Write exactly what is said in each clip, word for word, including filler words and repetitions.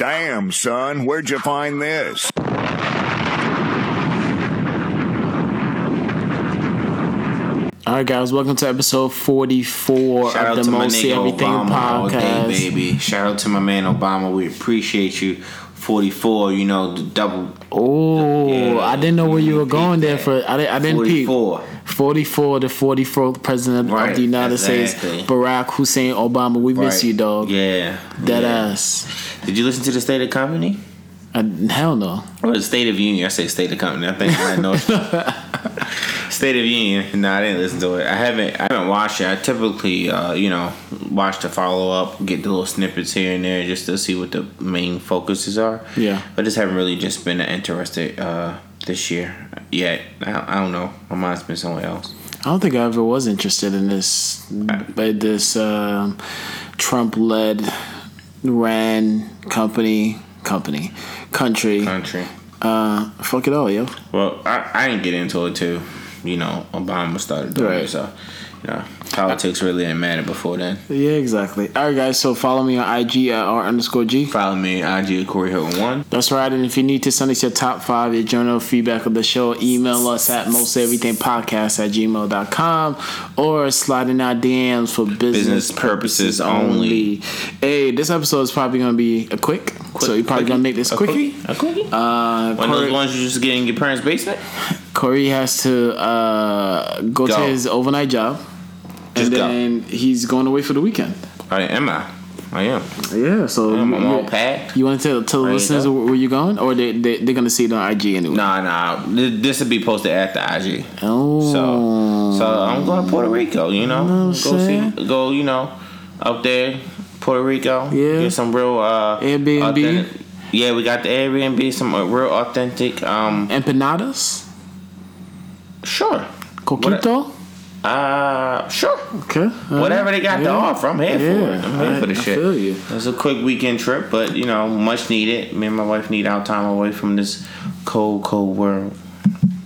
Damn, son, where'd you find this? All right, guys, welcome to episode forty-four Shout of the Mostly Everything Obama podcast. Day, baby. Shout out to my man Obama. We appreciate you. forty-four, you know, the double. Oh, yeah, I didn't know where you were going there. For I didn't, I didn't peep. forty-four, the forty-fourth president right. of the United exactly. States, Barack Hussein Obama. We right. miss you, dog. Yeah. Dead yeah. ass. Did you listen to the State of Company? I, hell no. Well, the State of Union. I say State of Company. I think I know. State of Union. No, I didn't listen to it. I haven't. I haven't watched it. I typically, uh, you know, watch the follow up, get the little snippets here and there, just to see what the main focuses are. Yeah. But just haven't really just been interested uh, this year yet. I, I don't know. My mind's been somewhere else. I don't think I ever was interested in this, but this um, Trump-led ran company. Company, country, country, uh, fuck it all, yo. Well, I, I didn't get into it till, you know, Obama started doing right. it, so you know, politics really didn't matter before then. Yeah, exactly. All right, guys. So follow me on I G at R underscore G. Follow me on I G at Corey Hilton one. That's right. And if you need to send us your top five, your journal feedback of the show, email us at mosteverythingpodcast at gmail dot com or slide in our D Ms for business, business purposes, purposes only. Hey, this episode is probably going to be a quick. Quick, so you're probably going to make this a quickie. quickie. A quickie? Uh, One Corey, of those ones you just get in your parents' basement? Corey has to uh, go, go to his overnight job. Just and then go. He's going away for the weekend. I am. I? I am. Yeah, so... I'm all packed. You want to tell, tell the listeners go. where you're going? Or they, they, they're going to see it on I G anyway? Nah, nah. This will be posted at the I G. Oh. So, so I'm going to Puerto Rico, you know? You know go saying? see... Go, you know, up there... Puerto Rico, yeah. Get some real uh, Airbnb. Yeah, we got the Airbnb. Some uh, real authentic um, empanadas. Sure. Coquito. What, uh, sure. Okay. All Whatever right. they got yeah. to offer, I'm here yeah. for it. I'm here right. for the shit. I feel you. It's a quick weekend trip, but you know, much needed. Me and my wife need our time away from this cold, cold world.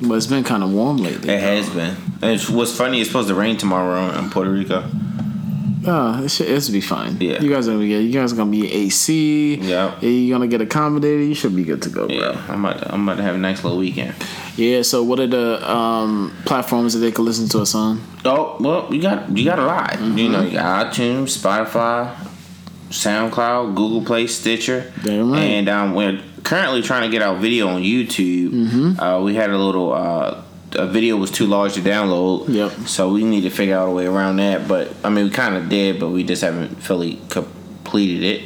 Well, it's been kind of warm lately. It though. has been. And it's, what's funny? It's supposed to rain tomorrow in Puerto Rico. Oh, it should, it should be fine. Yeah. You guys are gonna get you guys are gonna be A C. Yeah. You're gonna get accommodated. You should be good to go, bro. Yeah. I'm about to, I'm about to have a nice little weekend. Yeah. So, what are the um, platforms that they can listen to us on? Oh, well, you got you got a lot. Mm-hmm. You know, you got iTunes, Spotify, SoundCloud, Google Play, Stitcher. Damn right. And um, we're currently trying to get our video on YouTube. Mm-hmm. Uh, we had a little. Uh, A video was too large to download. Yep. So we need to figure out a way around that. But I mean, we kind of did, but we just haven't fully completed it.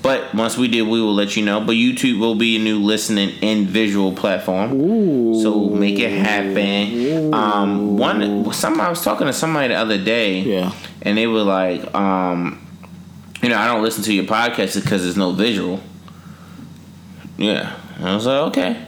But once we did, we will let you know. But YouTube will be a new listening and visual platform. Ooh. So we'll make it happen. Um, one, some I was talking to somebody the other day. Yeah. And they were like, um, you know, I don't listen to your podcast because there's no visual. Yeah. And I was like, okay.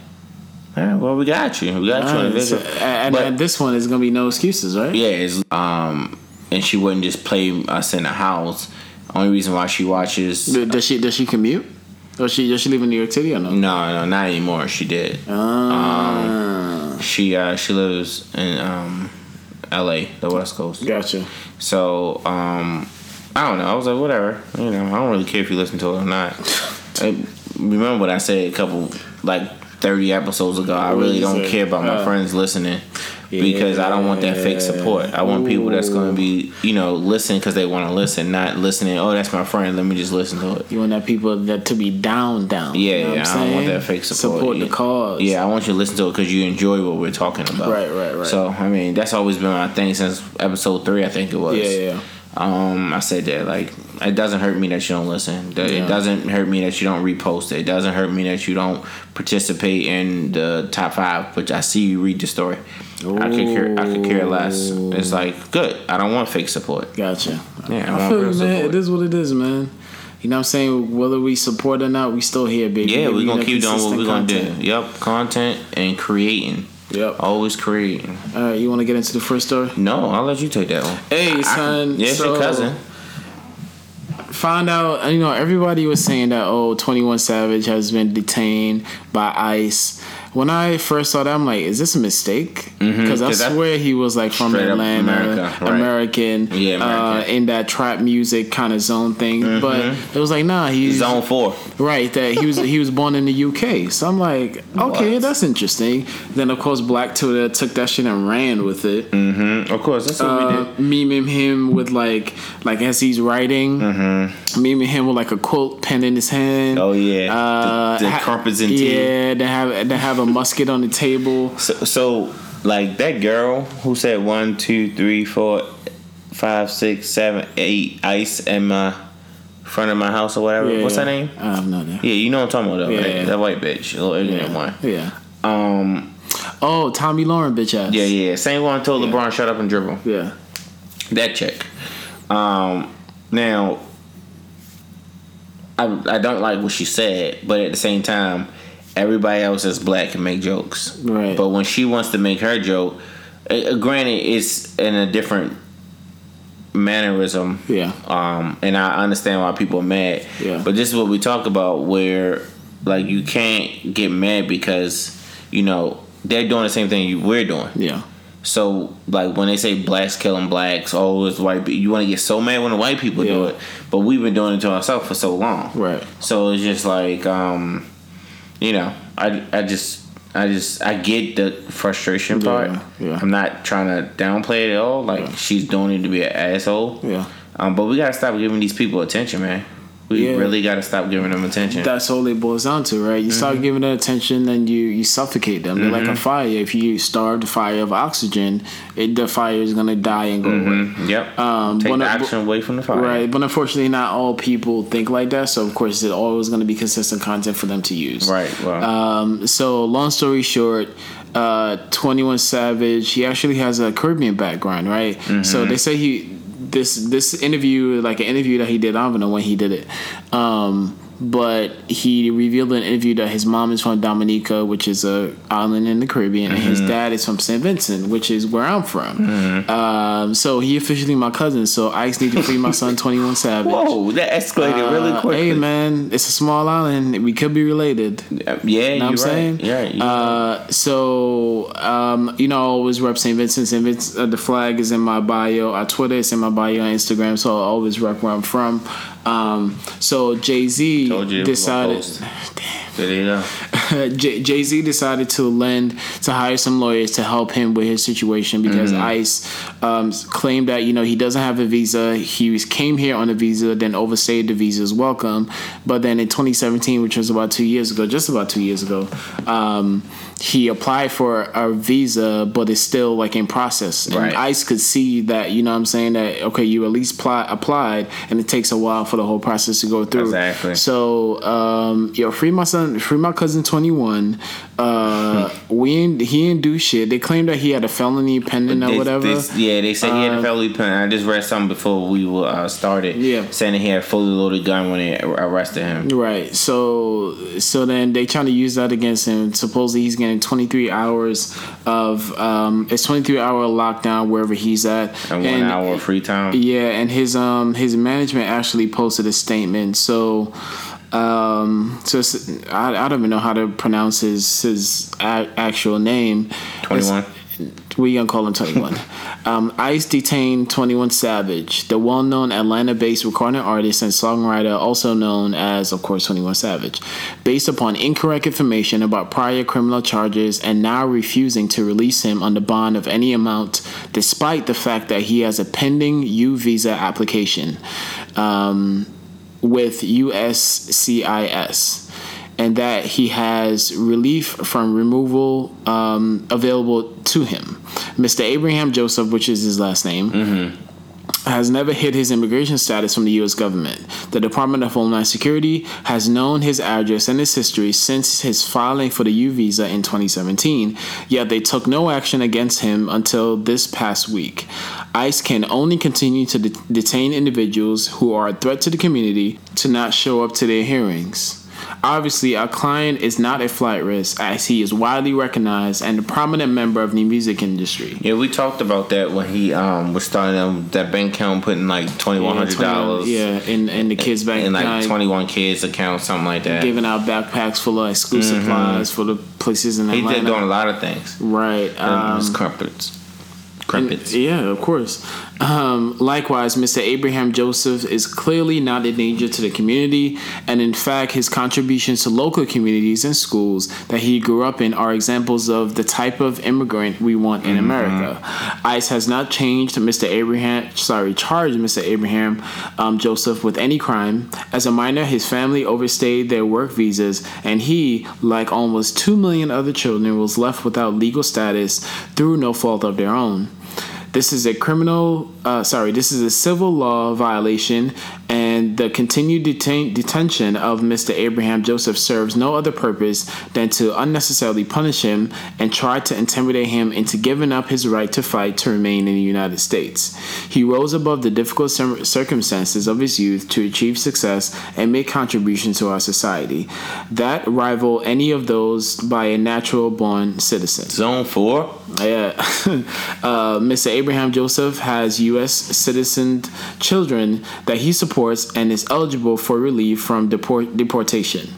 All right, well, we got you. We got All you on right, video. So, and, but, and this one is going to be no excuses, right? Yeah. It's, um, and she wouldn't just play us in the house. Only reason why she watches... Does she Does she commute? Or she, does she live in New York City or no? No, no, not anymore. She did. Ah. Um, she uh, she lives in um, L A, the West Coast. Gotcha. So, um, I don't know. I was like, whatever. You know, I don't really care if you listen to it or not. I, remember what I said a couple... like. thirty episodes ago, I really don't care about my friends listening because yeah. I don't want that fake support. I want Ooh. people that's going to be, you know, listen because they want to listen, not listening. Oh, that's my friend. Let me just listen to it. You want that people that to be down, down. Yeah, you know yeah. What I'm I don't want that fake support. Support yeah. the cause. Yeah, I want you to listen to it because you enjoy what we're talking about. Right, right, right. So, I mean, that's always been my thing since episode three, I think it was. Yeah, yeah. Um, I said that like it doesn't hurt me that you don't listen. It yeah. doesn't hurt me that you don't repost it. It doesn't hurt me that you don't participate in the top five. But I see you read the story. Ooh. I could care. I could care less. It's like good. I don't want fake support. Gotcha. Yeah, I, I feel you, man. Support. It is what it is, man. You know what I'm saying? Whether we support or not, we still here, baby. Yeah, we're gonna keep doing what we're gonna do. Yep, content and creating. Yep. Always creating. All right, you want to get into the first story? No, I'll let you take that one. Hey, son. I, yeah, it's so your cousin. Find out, you know, everybody was saying that, oh, twenty-one Savage has been detained by ICE when I first saw that, I'm like, is this a mistake? Because mm-hmm. I swear he was like from Atlanta, America, right. American, yeah, American. Uh, in that trap music kind of zone thing. Mm-hmm. But it was like, nah, he's zone four, right? That he was he was born in the U K. So I'm like, okay, what? That's interesting. Then of course, Black Twitter took that shit and ran with it. Mm-hmm. Of course, that's what uh, we did. Memeing him with like like as he's writing, mm-hmm. memeing him with like a quote pen in his hand. Oh yeah, uh, the, the carpets and tea. Yeah, they have they have a musket on the table. So, so like that girl who said one, two, three, four, five, six, seven, eight ice in my front of my house or whatever. Yeah, what's her name? I have no idea. Yeah, you know what I'm talking about though. Yeah, that, yeah. that white bitch, a little ignorant yeah. one. Yeah. Um. Oh, Tommy Lauren bitch ass. Yeah, yeah. Same one told yeah. LeBron shut up and dribble. Yeah. That chick. Um. Now, I I don't like what she said, but at the same time, everybody else that's Black can make jokes. Right. But when she wants to make her joke, uh, granted, it's in a different mannerism. Yeah. Um, and I understand why people are mad. Yeah. But this is what we talk about where, like, you can't get mad because, you know, they're doing the same thing you we're doing. Yeah. So, like, when they say Blacks killing Blacks, oh, it's white people, you want to get so mad when the white people yeah. do it. But we've been doing it to ourselves for so long. Right. So it's just like... um. You know, I, I just I just I get the frustration part. Yeah, yeah. I'm not trying to downplay it at all. Like yeah. she's doing it to be an asshole. Yeah. Um, but we gotta stop giving these people attention, man. We yeah. really gotta stop giving them attention. That's all it boils down to, right? You mm-hmm. start giving them attention, then you, you suffocate them. They're mm-hmm. like a fire. If you starve the fire of oxygen, it, the fire is gonna die and go mm-hmm. away. Yep. Um, Take the oxygen away from the fire. Right. But unfortunately, not all people think like that. So of course, there's always gonna be consistent content for them to use. Right. Wow. Um. So long story short. Uh, twenty-one Savage. He actually has a Caribbean background, right? Mm-hmm. So they say he. This this interview, like an interview that he did, I don't even know when he did it, um, but he revealed in an interview that his mom is from Dominica, which is a island in the Caribbean, mm-hmm. and his dad is from Saint Vincent, which is where I'm from. Mm-hmm. Um, so he officially my cousin. So I just need to free my son, twenty-one Savage. Whoa, that escalated uh, really quickly. Hey man, it's a small island. We could be related. Yeah, you know what I'm right. saying? Yeah. You're uh, right. So um, you know, I always rep Saint Vincent. Saint Vincent uh, the flag is in my bio. Our Twitter is in my bio. On Instagram, so I always rep where I'm from. Um, so Jay Z decided. Damn. J- Jay Z decided to lend to hire some lawyers to help him with his situation because mm-hmm. ICE um, claimed that you know he doesn't have a visa. He came here on a visa, then overstayed the visa's welcome. But then in twenty seventeen, which was about two years ago, just about two years ago, um, he applied for a visa, but it's still like in process. Right. And ICE could see that you know what I'm saying that okay, you at least pl- applied, and it takes a while for the whole process to go through. Exactly. So, um, yo, free my son, free my cousin, twenty-one. Uh, we ain't, he didn't do shit. They claimed that he had a felony pending or this, whatever. This, yeah, they said uh, he had a felony pending. I just read something before we were uh, started. Yeah, saying that he had a fully loaded gun when they arrested him. Right. So, so then they trying to use that against him. Supposedly he's getting twenty-three hours of um, it's twenty-three hour lockdown wherever he's at, and one and, hour of free time. Yeah, and his um his management actually posted posted a statement. So um so I, I don't even know how to pronounce his his a- actual name. twenty-one. We're gonna call him twenty-one. um, ICE detained twenty-one Savage, the well-known Atlanta-based recording artist and songwriter, also known as, of course, twenty-one Savage, based upon incorrect information about prior criminal charges and now refusing to release him on the bond of any amount, despite the fact that he has a pending U visa application um, with U S C I S. And that he has relief from removal um, available to him. Mister Abraham Joseph, which is his last name, mm-hmm. has never hid his immigration status from the U S government. The Department of Homeland Security has known his address and his history since his filing for the U visa in twenty seventeen, yet they took no action against him until this past week. ICE can only continue to de- detain individuals who are a threat to the community to not show up to their hearings. Obviously, our client is not a flight risk, as he is widely recognized and a prominent member of the music industry. Yeah, we talked about that when he um, was starting um, that bank account, putting like twenty-one hundred dollars. Yeah, in, in the kids' bank account. In like twenty-one kids' account, something like that. Giving out backpacks full of exclusive mm-hmm. lines for the places in Atlanta. He did doing a lot of things. Right. Um, his crumpets. Crumpets. And, yeah, of course. Um, likewise, Mister Abraham Joseph is clearly not a danger to the community, and in fact, his contributions to local communities and schools that he grew up in are examples of the type of immigrant we want in mm-hmm. America. ICE has not changed Mister Abraham, sorry, charged Mister Abraham um, Joseph with any crime. As a minor, his family overstayed their work visas, and he, like almost two million other children, was left without legal status through no fault of their own. This is a criminal, uh, sorry, this is a civil law violation, and the continued detain- detention of Mister Abraham Joseph serves no other purpose than to unnecessarily punish him and try to intimidate him into giving up his right to fight to remain in the United States. He rose above the difficult circumstances of his youth to achieve success and make contributions to our society that rival any of those by a natural-born citizen. Zone four? Yeah. uh, Mister Abraham Joseph has U S citizen children that he supports and is eligible for relief from deport- deportation.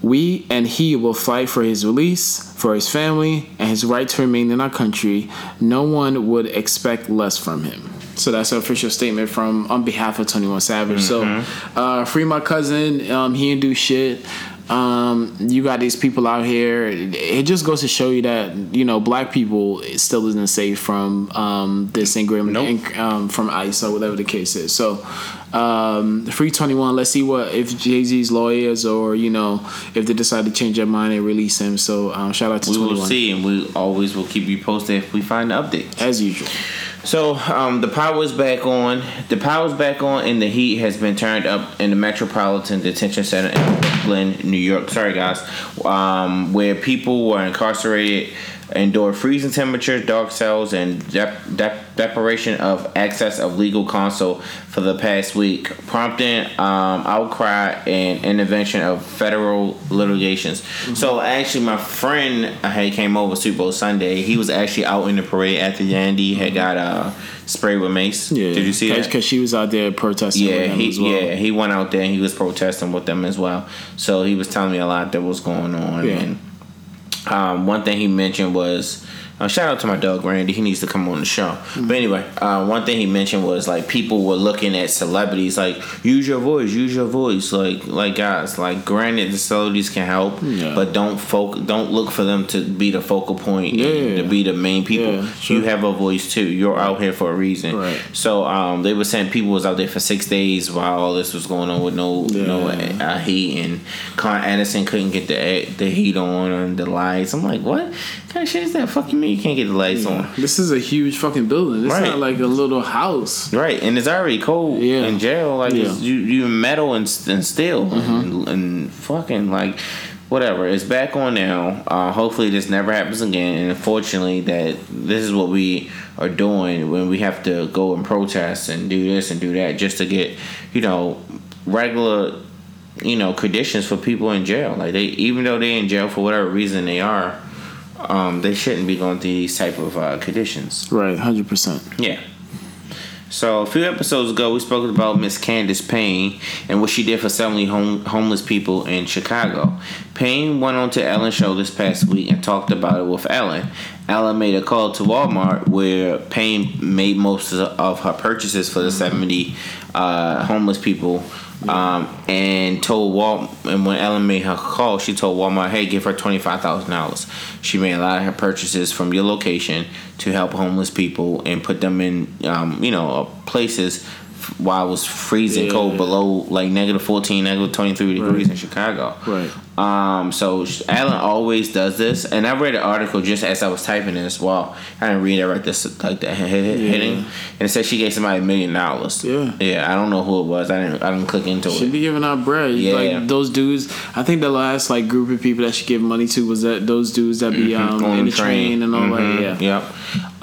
We and he will fight for his release, for his family, and his right to remain in our country. No one would expect less from him. So that's an official statement from on behalf of twenty-one Savage. Mm-hmm. So uh, free my cousin. Um, he didn't do shit. Um, you got these people out here. It just goes to show you that, you know, black people still isn't safe from um, this ingram nope. in, um, from ICE or whatever the case is. So um, free twenty-one. Let's see what if Jay Z's lawyers or, you know, if they decide to change their mind and release him. So um, shout out to we twenty-one. We will see, and we always will keep you posted if we find an update as usual. So um, the power's back on. The power's back on, and the heat has been turned up in the Metropolitan Detention Center in Brooklyn, New York. Sorry, guys, um, where people were incarcerated, endured freezing temperatures, dark cells, and dep- dep- deprivation of access of legal counsel for the past week, prompting um, outcry and intervention of federal litigations. Mm-hmm. So actually, my friend had came over Super Bowl Sunday. He was actually out in the parade after Yandy had got uh, sprayed with mace. Yeah. Did you see Cause, that? Because she was out there protesting. Yeah, with them he, as well. yeah, he went out there and he was protesting with them as well. So he was telling me a lot that was going on. Yeah. And, Um, one thing he mentioned was uh, shout out to my dog Randy. He needs to come on the show. Mm-hmm. But anyway, uh, one thing he mentioned was like people were looking at celebrities like use your voice, use your voice. Like like guys, like granted the celebrities can help, yeah. but don't folk don't look for them to be the focal point yeah. and to be the main people. Yeah, sure. You have a voice too. You're out here for a reason. Right. So um, they were saying people was out there for six days while all this was going on with no yeah. no uh, heat, and Con Edison couldn't get the the heat on and the light. I'm like, what? What kind of shit is that? Fuck you mean you can't get the lights yeah. on? This is a huge fucking building. It's right. not like a little house. Right. And it's already cold yeah. in jail. Like yeah. you, you metal and, and steel mm-hmm. and, and fucking like whatever. It's back on now. Uh, hopefully this never happens again. And unfortunately, that this is what we are doing when we have to go and protest and do this and do that just to get, you know, regular. You know, conditions for people in jail. Like they, even though they're in jail for whatever reason they are, um, they shouldn't be going through these type of uh, conditions. Right, hundred percent. Yeah. So a few episodes ago, we spoke about Miss Candace Payne and what she did for seventy home, homeless people in Chicago. Payne went on to Ellen's show this past week and talked about it with Ellen. Ellen made a call to Walmart where Payne made most of her purchases for the seventy uh, homeless people. Um, and told Wal- and when Ellen made her call, she told Walmart, hey, give her twenty-five thousand dollars. She made a lot of her purchases from your location to help homeless people and put them in, um, you know, places while it was freezing yeah. cold below like negative fourteen, negative twenty-three degrees right. in Chicago. Right. Um, so Ellen always does this. And I read an article just as I was typing this. Wow, I didn't read it right this like that hitting. Yeah. And it said she gave somebody a million dollars. Yeah. Yeah. I don't know who it was. I didn't. I didn't click into she it. She be giving out bread. Yeah. Like those dudes. I think the last like group of people that she gave money to was that those dudes that be mm-hmm. um, on in the train, train and all mm-hmm. that. Yeah.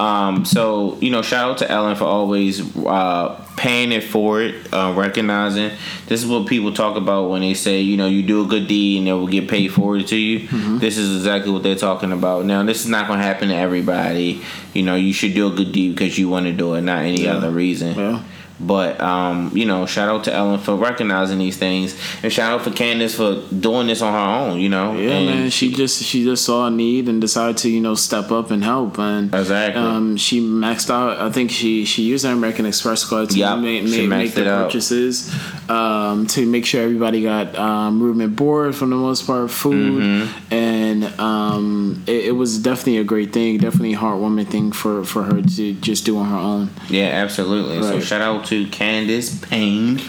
Yep. Um. So you know, shout out to Ellen for always. Uh, paying it forward, uh, recognizing this is what people talk about when they say, you know, you do a good deed and it will get paid forward to you. Mm-hmm. This is exactly what they're talking about. Now, this is not going to happen to everybody. You know, you should do a good deed because you want to do it, not any yeah. other reason. Yeah. But, um, you know, shout out to Ellen for recognizing these things. And shout out for Candace for doing this on her own, you know. Yeah, and man. She just she just saw a need and decided to, you know, step up and help. And exactly. Um, she maxed out. I think she, she used her American Express card to yep, make, make, make the purchases um, to make sure everybody got um, room and board for the most part, food. Mm-hmm. And um, it, it was definitely a great thing, definitely a heartwarming thing for, for her to just do on her own. Yeah, absolutely. Right. So shout out to to Candace Payne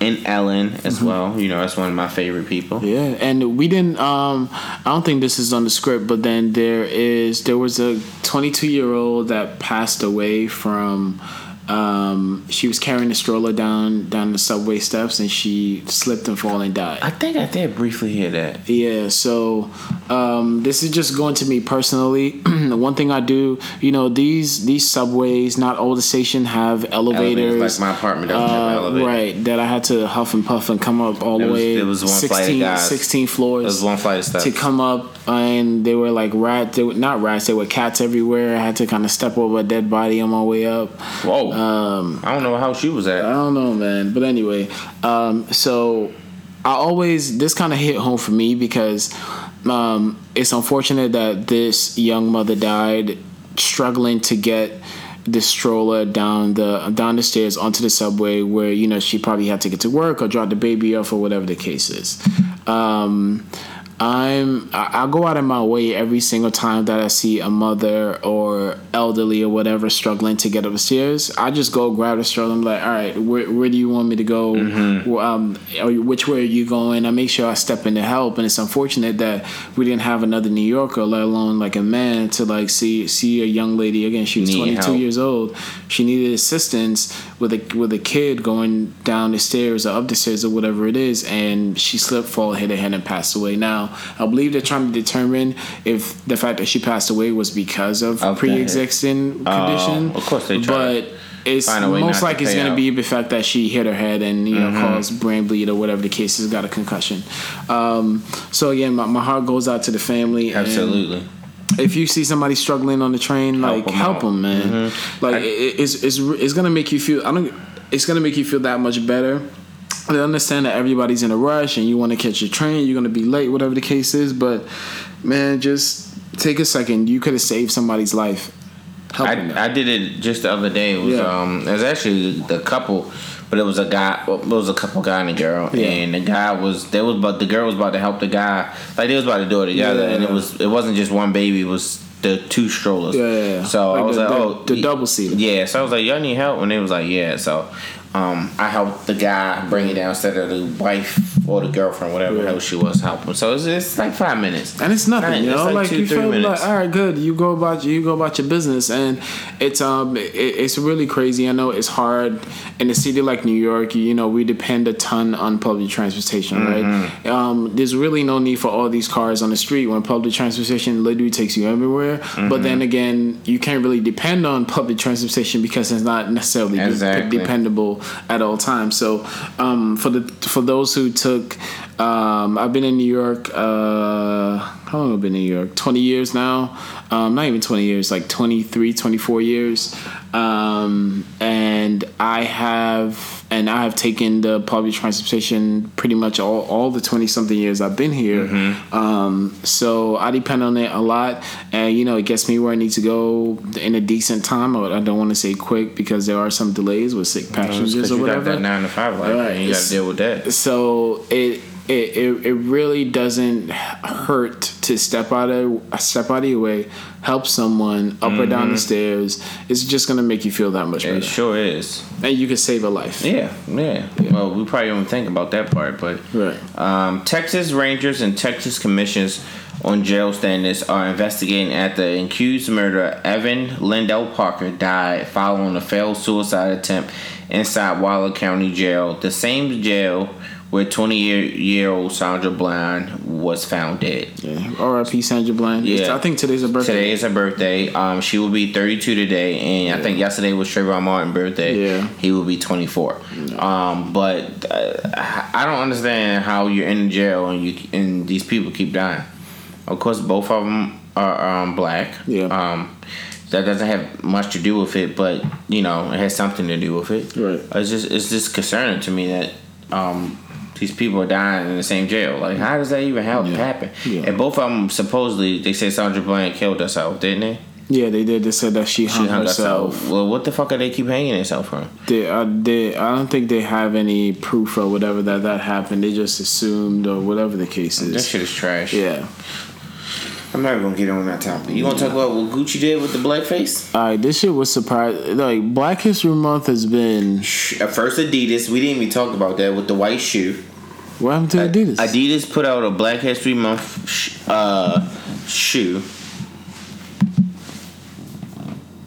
and Ellen as mm-hmm. well. You know, that's one of my favorite people. Yeah, and we didn't. Um, I don't think this is on the script, but then there is there was a twenty-two year old that passed away from. Um, she was carrying a stroller down down the subway steps and she slipped and fell and died. I think I did briefly hear that. Yeah, so um, this is just going to me personally. The one thing I do, you know, these these subways, not all the stations have elevators. Elevators like my apartment doesn't uh, have elevators. Right, that I had to huff and puff and come up all there the was, way. There was one sixteen, flight of sixteen floors. There was one flight of steps. To come up, and they were like rats. They were not rats. They were cats everywhere. I had to kind of step over a dead body on my way up. Whoa. Um, I don't know how she was at. I don't know, man. But anyway, um, so I always this kind of hit home for me because um, it's unfortunate that this young mother died struggling to get the stroller down the down the stairs onto the subway where you know she probably had to get to work or drop the baby off or whatever the case is. Um, I'm I go out of my way every single time that I see a mother or elderly or whatever struggling to get up the stairs. I just go grab the stroller. I'm like, all right, where, where do you want me to go? Mm-hmm. Um, which way are you going? I make sure I step in to help. And it's unfortunate that we didn't have another New Yorker, let alone like a man, to like see see a young lady. Again, she was twenty-two years old. She needed assistance with a with a kid going down the stairs or up the stairs or whatever it is, and she slipped, fall, hit her head, and passed away. Now. I believe they're trying to determine if the fact that she passed away was because of, of pre-existing condition. Uh, of course they try. But it's most likely it's going to be the fact that she hit her head and you know mm-hmm. caused brain bleed or whatever the case is, got a concussion. Um, so again, my, my heart goes out to the family. Absolutely. And if you see somebody struggling on the train, help like them help out. them, man. Mm-hmm. Like I, it, it's it's it's going to make you feel. I don't. It's going to make you feel that much better. I understand that everybody's in a rush and you want to catch your train, you're going to be late, whatever the case is. But, man, just take a second. You could have saved somebody's life. I, I did it just the other day. It was, yeah. um, it was actually the couple, but it was a guy. Well, it was a couple, guy and a girl. Yeah. And the guy was, they was, but the girl was about to help the guy. Like, they was about to do it together. Yeah. And it was, it wasn't just one baby. It was the two strollers. Yeah, yeah, yeah. So like I was the, like, the, oh. The double seater. Yeah. So I was like, y'all need help? And they was like, yeah. So... Um, I helped the guy bring it down instead of the wife or the girlfriend, whatever the hell she was helping. So it's, it's like five minutes, and it's nothing. Nine, you know, it's like, like two, you feel like, all right, good. You go about you go about your business, and it's um, it, it's really crazy. I know it's hard in a city like New York. You know, we depend a ton on public transportation, mm-hmm. right? Um, there's really no need for all these cars on the street when public transportation literally takes you everywhere. Mm-hmm. But then again, you can't really depend on public transportation because it's not necessarily exactly. de- dependable. At all times. So um, for the for those who took, um, I've been in New York. Uh, how long have I been in New York? Twenty years now. Um, not even twenty years. Like twenty-three, twenty-four years. Um, and I have and I have taken the public transportation pretty much all, all the twenty something years I've been here. Mm-hmm. Um, so I depend on it a lot, and you know it gets me where I need to go in a decent time. I don't want to say quick because there are some delays with sick passengers. Mm-hmm. Or you whatever. Got that nine to five life, right. And you got to deal with that. So it it it, it really doesn't hurt to step out of step out of your way, help someone up mm-hmm. or down the stairs. It's just gonna make you feel that much better. It sure is, and you can save a life. Yeah, yeah. yeah. Well, we probably don't think about that part, but right. um, Texas Rangers and Texas commissions on jail standards are investigating after the accused murderer Evan Lindell Parker died following a failed suicide attempt inside Waller County Jail, the same jail where twenty-year-old Sandra Bland was found dead. Yeah. R I P Sandra Bland. Yeah. I think today's her birthday. Today is her birthday. Um, she will be thirty-two today, and yeah. I think yesterday was Trayvon Martin's birthday. Yeah. He will be twenty-four. No. Um, but uh, I don't understand how you're in jail and you and these people keep dying. Of course, both of them are um, black. Yeah. Um, that doesn't have much to do with it, but you know, it has something to do with it. Right. It's just it's just concerning to me that. Um, These people are dying in the same jail. Like, how does that even help yeah. happen? Yeah. And both of them, supposedly, they said Sandra Bland killed herself, didn't they? Yeah, they did. They said that she hung, she hung herself. herself. Well, what the fuck are they keep hanging herself from? They, uh, they, I don't think they have any proof or whatever that that happened. They just assumed or whatever the case is. That shit is trash. Yeah. I'm not going to get on that topic. You want to yeah. talk about what Gucci did with the blackface? All right, this shit was surprising. Like, Black History Month has been... At first, Adidas. We didn't even talk about that with the white shoe. What happened to Adidas? Adidas put out a Black History Month sh- uh, shoe.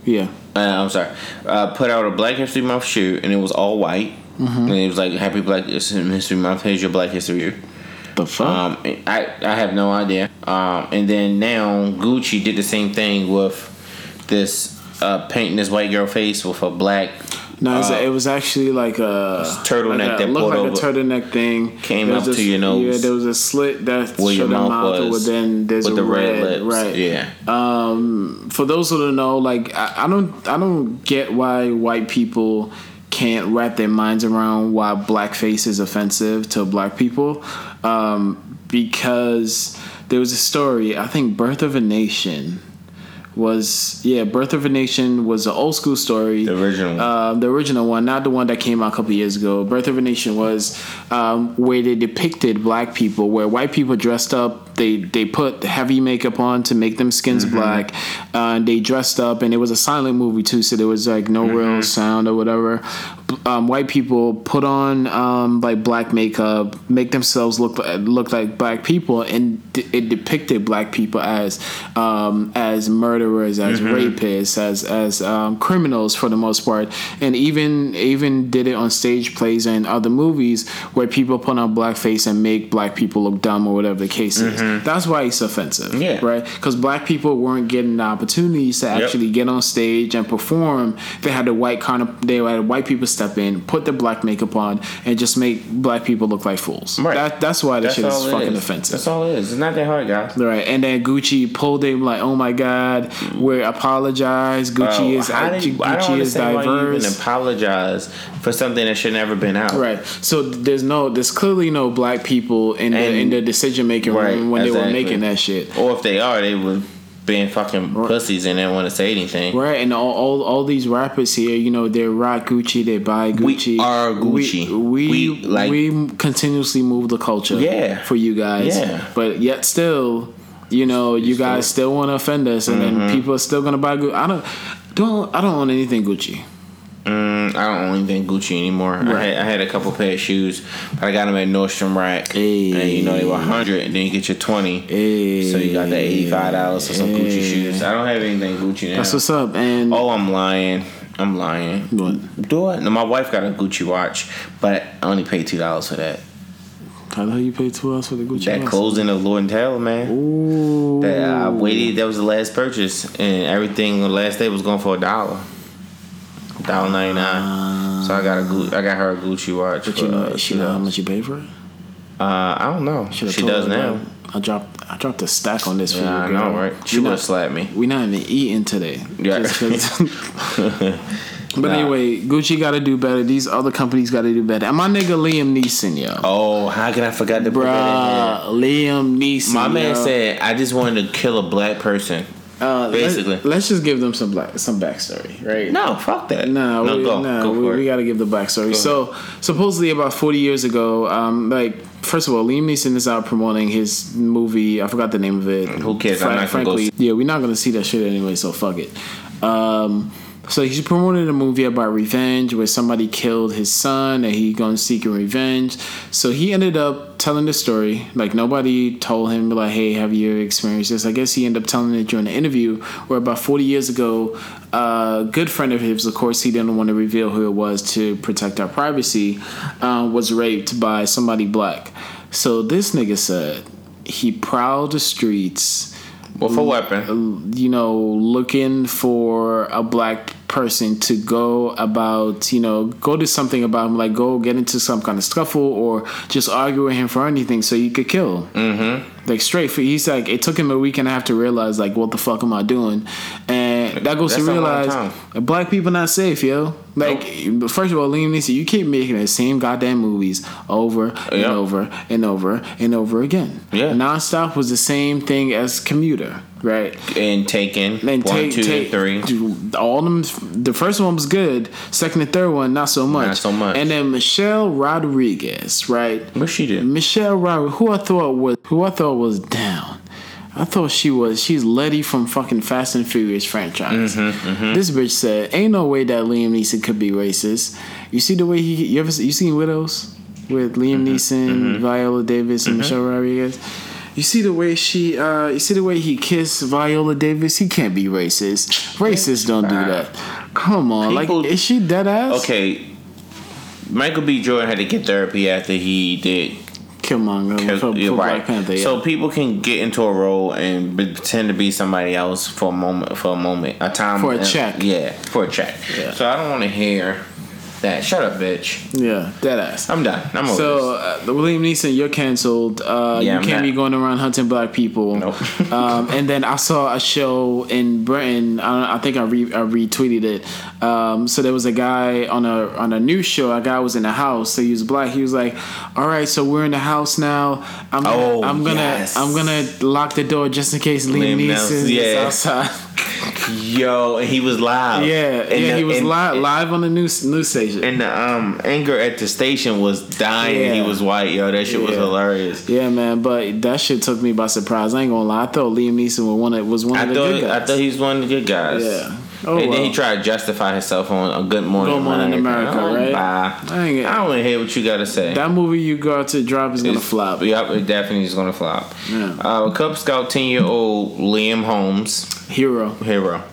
Yeah. Uh, I'm sorry. Uh, put out a Black History Month shoe, and it was all white. Mm-hmm. And it was like, Happy Black History Month. Here's your Black History year. The fuck? Um, I, I have no idea. Um, and then now Gucci did the same thing with this uh, painting this white girl face with a black. No, it was, uh, a, it was actually like a turtleneck like a, that looked like over. a turtleneck thing. Came up this, to your nose. Yeah, there was a slit that showed your mouth, mouth was, then there's with a the red, red lips. Right. Yeah. Um, for those who don't know, like I, I don't, I don't get why white people can't wrap their minds around why blackface is offensive to black people, um, because there was a story, I think Birth of a Nation was, yeah, Birth of a Nation was an old school story. The original one. Uh, the original one, not the one that came out a couple years ago. Birth of a Nation was um, where they depicted black people, where white people dressed up. They they put heavy makeup on to make them skins mm-hmm. black. Uh, they dressed up, and it was a silent movie, too, so there was, like, no mm-hmm. real sound or whatever. Um, white people put on, um, like, black makeup, make themselves look, look like black people, and d- it depicted black people as um, as murderers, as mm-hmm. rapists, as as um, criminals for the most part, and even even did it on stage plays and other movies where people put on blackface and make black people look dumb or whatever the case mm-hmm. is. That's why it's offensive, yeah. right? Because black people weren't getting the opportunities to actually yep. get on stage and perform. They had the white kind of, they had white people step in, put the black makeup on, and just make black people look like fools. Right. That, that's why this that's shit is fucking is. offensive. That's all it is. It's not that hard, guys. Right. And then Gucci pulled him like, "Oh my God, we apologize. Gucci oh, is I Gucci I don't is diverse. Why you even apologize for something that should never been out?" Right. So there's no, there's clearly no black people in and, the in the decision making right. room. When exactly. they were making that shit, or if they are, they were being fucking right. pussies and didn't want to say anything. Right, and all, all all these rappers here, you know, they rock Gucci, they buy Gucci. We are Gucci. We we, we, like, we continuously move the culture. Yeah. for you guys. Yeah, but yet still, you know, you guys still want to offend us, and mm-hmm. then people are still gonna buy Gucci. I don't don't I don't own anything Gucci. Mm, I don't own anything Gucci anymore. Right. I, had, I had a couple pair of shoes, but I got them at Nordstrom Rack. Ay. And you know, they were one hundred, and then you get your twenty. Ay. So you got the eighty-five dollars for some Ay. Gucci shoes. I don't have anything Gucci now. That's what's up, man. Oh, I'm lying. I'm lying. What? Do I? No, my wife got a Gucci watch, but I only paid two dollars for that. How the hell you paid two dollars for the Gucci that watch? That closing of Lord and Taylor, man. Ooh. That I waited. That was the last purchase, and everything on the last day was going for a dollar. one dollar ninety-nine. So I got a Gucci, I got her a Gucci watch. But you know, uh, she know how much you paid for it? Uh, I don't know. She does now. Right? I dropped I dropped a stack on this yeah, for you. I girl. know, right? She would have slapped me. We're not even eating today. Yeah. But nah. Anyway, Gucci got to do better. These other companies got to do better. And my nigga Liam Neeson, yo. Oh, how can I forget to put that in there? Liam Neeson. My man yo. said, "I just wanted to kill a black person." Uh, Basically, let's, let's just give them some black, some backstory, right? No, fuck that. Nah, no, we, go, nah, go we, we got to give the backstory. So, supposedly about forty years ago, um, like first of all, Liam Neeson is out promoting his movie. I forgot the name of it. Who cares? Fra- I'm not frankly, go yeah, we're not gonna see that shit anyway. So fuck it. Um, so he's promoting a movie about revenge where somebody killed his son, and he gonna seek revenge. So he ended up telling the story. Like, nobody told him, like, hey, have you experienced this? I guess he ended up telling it during the interview, where about forty years ago, a good friend of his, of course, he didn't want to reveal who it was to protect our privacy, uh, was raped by somebody black. So this nigga said he prowled the streets with a weapon, you know, looking for a black person to go about, you know, go do something about him, like go get into some kind of scuffle or just argue with him for anything so you could kill him. Mm-hmm. Like straight for, he's like, it took him a week and a half to realize, like, what the fuck am I doing? And that goes That's to realize black people not safe, yo. Like, nope. First of all, Liam Neeson, you keep making the same goddamn movies over and yep. over and over and over again. Yeah. Nonstop was the same thing as Commuter, right? And Taken. And one, take, two, take, and three. All them. The first one was good. Second and third one, not so much. Not so much. And then Michelle Rodriguez, right? What she did? Michelle Rodriguez, who I thought was, who I thought was down. I thought she was, she's Letty from fucking Fast and Furious franchise. Mm-hmm, mm-hmm. This bitch said, ain't no way that Liam Neeson could be racist. You see the way he, you ever, you seen Widows? With Liam mm-hmm, Neeson, mm-hmm. Viola Davis, and mm-hmm. Michelle Rodriguez. You see the way she, uh, you see the way he kissed Viola Davis? He can't be racist. Racists don't do that. Come on, people, like, is she dead ass? Okay, Michael B. Jordan had to get therapy after he did Killmonger, Kill, for, for right. Black Panther, yeah. So people can get into a role and pretend to be somebody else for a moment, for a moment, a time, for a and, check, yeah, for a check. Yeah. So I don't want to hear that. Shut up, bitch. Yeah, dead ass. I'm done. I'm over. So, uh, Liam Neeson, you're canceled. Uh, yeah, you I'm can't not. be going around hunting black people. Nope. um, and then I saw a show in Britain. I, I think I, re, I retweeted it. Um, so there was a guy on a on a news show. A guy was in the house. So he was black. He was like, "All right, so we're in the house now. I'm gonna, oh, I'm gonna, yes. I'm gonna lock the door just in case Liam, Liam Neeson yeah. is outside." Yo, and he was live. Yeah, and yeah, the, he was and, live, and, live on the news news station. And the um, anger at the station was dying. Yeah. He was white, yo. That shit yeah. was hilarious. Yeah, man. But that shit took me by surprise. I ain't gonna lie. I thought Liam Neeson was one of was one I of the thought, good guys. I thought he was one of the good guys. Yeah. Oh, and well. Then he tried to justify himself on a Good Morning, Good Morning America, right? Bye. I, I don't want to hear what you got to say. That movie you got to drop is going to flop. Yep, it definitely is going to flop. Yeah. Uh, Cub Scout ten-year-old Liam Holmes. Hero. Hero.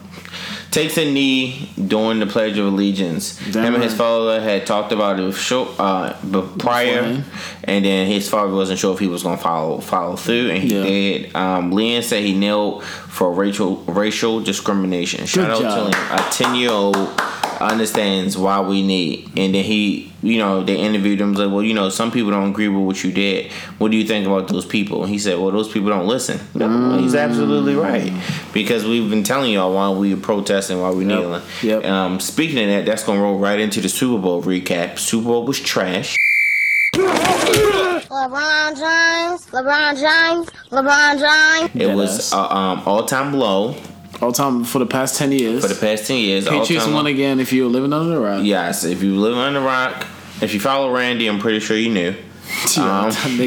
Takes a knee during the Pledge of Allegiance. Damn. Him and his father had talked about it show, uh, prior, and then his father wasn't sure if he was going to follow follow through, and he yeah. did. Um, Liam said he knelt for racial racial discrimination. Good Shout job. out to him. A ten-year-old understands why we need. And then he, you know, they interviewed him. Like, well, you know, some people don't agree with what you did. What do you think about those people? And he said, well, those people don't listen. No, mm. He's absolutely right. Because we've been telling y'all why we are protesting, why we kneeling. Yep. Yep. Um, speaking of that, that's going to roll right into the Super Bowl recap. Super Bowl was trash. LeBron James, LeBron James, LeBron James. It was uh, um, all-time low. All time for the past ten years. For the past ten years, Patriots won again. If you were living under the rock, yes. If you live under the rock, if you follow Randy, I'm pretty sure you knew. Yeah, um,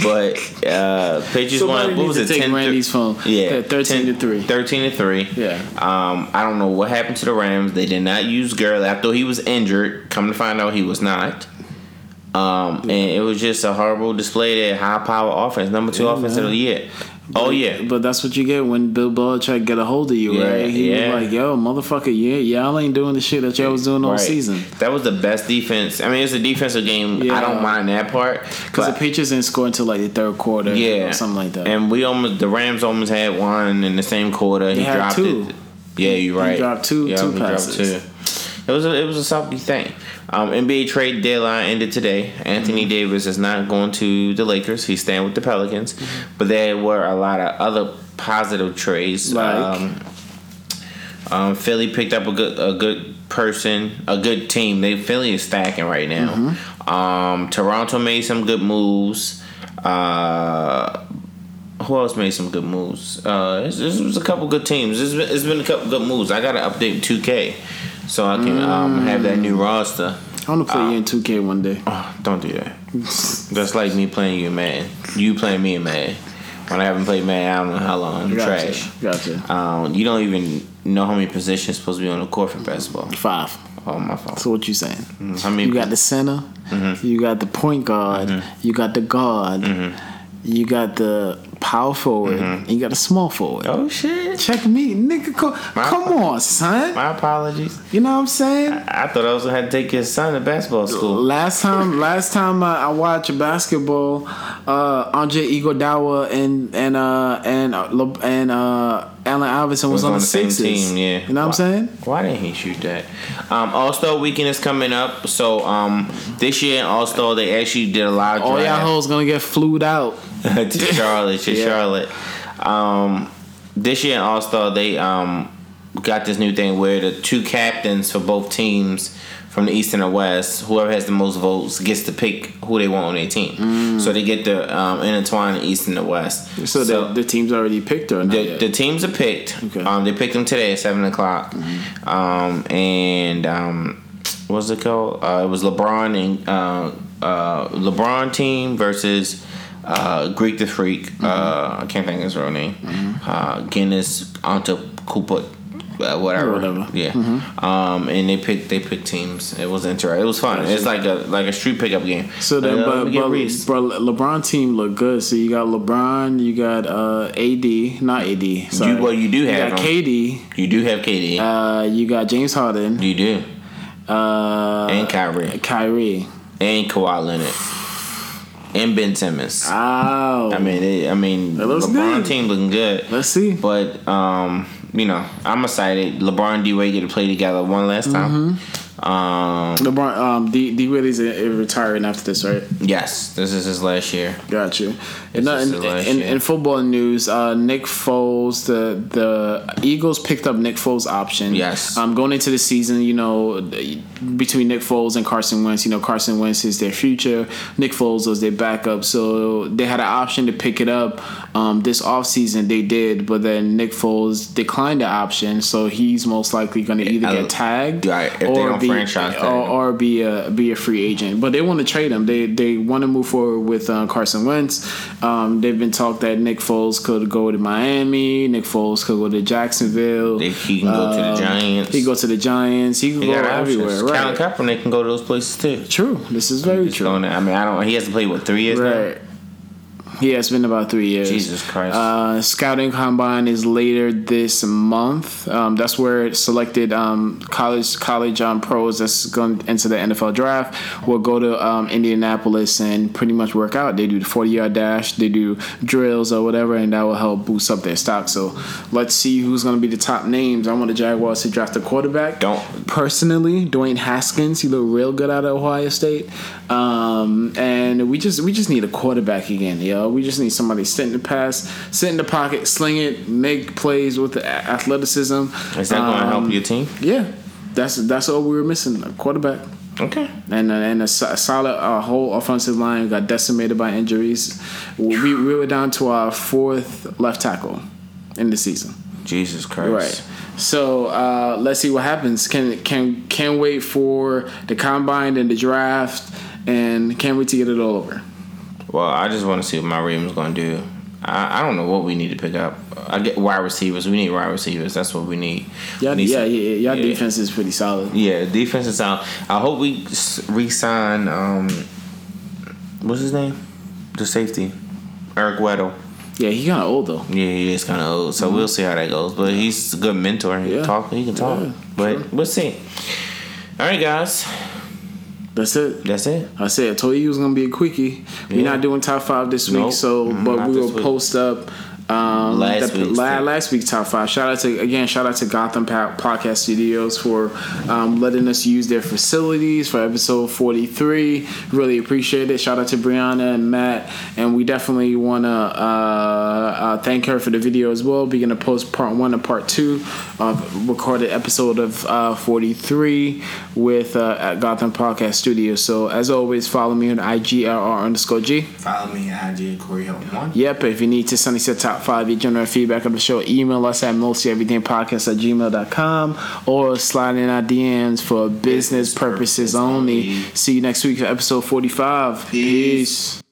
but uh, Patriots won. What was it? Take ten Randy's th- phone. Yeah, thirteen ten, to three. Thirteen to three. Yeah. Um, I don't know what happened to the Rams. They did not use Gurley after he was injured. Come to find out, he was not. Um, yeah. And it was just a horrible display that high power offense, number two yeah, offense man. of the year. But, oh yeah, but that's what you get when Bill Belichick get a hold of you, yeah, right? He yeah. was like, "Yo, motherfucker, yeah, y'all ain't doing the shit that y'all was doing all right. season." That was the best defense. I mean, it's a defensive game. Yeah. I don't mind that part because the Patriots didn't score until like the third quarter, yeah, or something like that. And we almost the Rams almost had one in the same quarter. He, he had dropped two. It. Yeah, you're right. He dropped two, yeah, two he passes. Dropped two. It was a, it was a soft thing. Um, N B A trade deadline ended today. Anthony mm-hmm. Davis is not going to the Lakers. He's staying with the Pelicans. Mm-hmm. But there were a lot of other positive trades. Like? Um, um, Philly picked up a good a good person, a good team. They Philly is stacking right now. Mm-hmm. Um, Toronto made some good moves. Uh, who else made some good moves? Uh, this, this was a couple good teams. It's been, it's been a couple good moves. I got to update two K. So I can um, have that new roster. I want to play um, you in two K one day. Oh, don't do that. That's like me playing you in Madden. You playing me in Madden. When I haven't played Madden, I don't know how long. I'm gotcha. trash. Gotcha. Um, you don't even You know how many positions supposed to be on the court for basketball? Five. Oh, my fault. So what you saying? Mm-hmm. How many? You got the center. Mm-hmm. You got the point guard. Mm-hmm. You got the guard. Mm-hmm. You got the power forward, mm-hmm. and you got the small forward. Oh, shit. Check me. Nigga, co- come ap- on, son. My apologies. You know what I'm saying? I, I thought I was going to have to take your son to basketball school. Last time last time I, I watched basketball, uh, Andre Iguodala and and uh, and uh, and uh, Allen Iverson was, was on, on the Sixers. Team, yeah. You know why, what I'm saying? Why didn't he shoot that? Um, All-Star Weekend is coming up. So um, this year in All-Star, they actually did a lot of all y'all hoes going to get flued out. to Charlotte, to yeah. Charlotte. Um, this year in All Star, they um, got this new thing where the two captains for both teams from the East and the West, whoever has the most votes gets to pick who they want on their team. Mm. So they get to um, intertwine the East and the West. So, so the, the teams already picked, or not the, yet? The teams are picked. Okay. Um, they picked them today at seven o'clock, mm-hmm. um, and um, what's it called? Uh, it was LeBron and uh, uh, LeBron team versus. Uh, Greek the Freak, mm-hmm. uh, I can't think of his real name. Mm-hmm. Uh, Guinness Antetokounmpo, uh, whatever. whatever. Yeah. Mm-hmm. Um, and they picked they picked teams. It was interesting. It was fun. It's like a like a street pickup game. So then, uh, but, but, but LeBron team look good. So you got LeBron, you got uh, A D, not A D. Sorry. You, well, you do have you got K D. You do have K D. Uh, you got James Harden. You do. Uh, and Kyrie. Kyrie. And Kawhi Leonard. And Ben Simmons. Oh, I mean, it, I mean, LeBron good. Team looking good. Let's see. But um, you know, I'm excited. LeBron and D Wade get to play together one last time. Mm-hmm. Um, LeBron, um, D D Wade is retiring after this, right? Yes, this is his last year. Got you. And in, in, in football news, uh, Nick Foles, the the Eagles picked up Nick Foles' option. Yes. Um, going into the season, you know. The, between Nick Foles and Carson Wentz, you know, Carson Wentz is their future. Nick Foles was their backup, so they had an option to pick it up um, this offseason. They did, but then Nick Foles declined the option, so he's most likely going to either yeah, get tagged right, if or, they don't be, franchise or, or be a be a free agent. But they want to trade him. They they want to move forward with uh, Carson Wentz. Um, they've been talked that Nick Foles could go to Miami. Nick Foles could go to Jacksonville. They, he can um, go to the Giants. He could go to the Giants. He can go everywhere. Options. Right. Colin Kaepernick can go to those places too. True. This is very true. Going to, I mean, I don't. He has to play what three years right. now. Yeah, it's been about three years. Jesus Christ. Uh, Scouting Combine is later this month. Um, that's where selected um, college college um, pros that's going into the N F L draft will go to um, Indianapolis and pretty much work out. They do the forty-yard dash. They do drills or whatever, and that will help boost up their stock. So let's see who's going to be the top names. I want the Jaguars to draft a quarterback. Don't. Personally, Dwayne Haskins, he looked real good out of Ohio State. Um, and we just we just need a quarterback again, yo. We just need somebody sit in the pass, sit in the pocket, sling it, make plays with the athleticism. Is that um, going to help your team? Yeah, that's that's all we were missing: a quarterback. Okay. And and a solid our whole offensive line got decimated by injuries. We we were down to our fourth left tackle in the season. Jesus Christ! Right. So uh, let's see what happens. Can can can't wait for the combine and the draft, and can't wait to get it all over. Well, I just want to see what my Ravens going to do. I, I don't know what we need to pick up. I get wide receivers. We need wide receivers. That's what we need. Y'all, we need yeah, some, yeah, yeah. Y'all yeah. defense is pretty solid. Yeah, defense is solid. I hope we re-sign, um, what's his name? The safety. Eric Weddle. Yeah, he's kind of old, though. Yeah, he is kind of old. So mm-hmm. we'll see how that goes. But he's a good mentor. He, yeah. talk, he can talk. Yeah, but sure. We'll see. All right, guys. That's it. That's it. I said I told you it was gonna be a quickie. We're yeah. not doing top five this nope. week, so mm-hmm. but we will post up um, last, the, week's la- last week's top five. Shout out to again, shout out to Gotham Podcast Studios for um, letting us use their facilities for episode forty-three. Really appreciate it. Shout out to Brianna and Matt, and we definitely want to uh, uh, thank her for the video as well. We're gonna post part one and part two of recorded episode of uh, forty-three with uh, at Gotham Podcast Studios. Studio. So as always, follow me on I G R R underscore G. Follow me on I G Corey Hilton one. Yep. If you need to send us your top five, your general feedback of the show, email us at mostly everything podcast at gmail dot com or slide in our D Ms for business, business purposes, purposes only. only. See you next week for episode forty-five. Peace. Peace.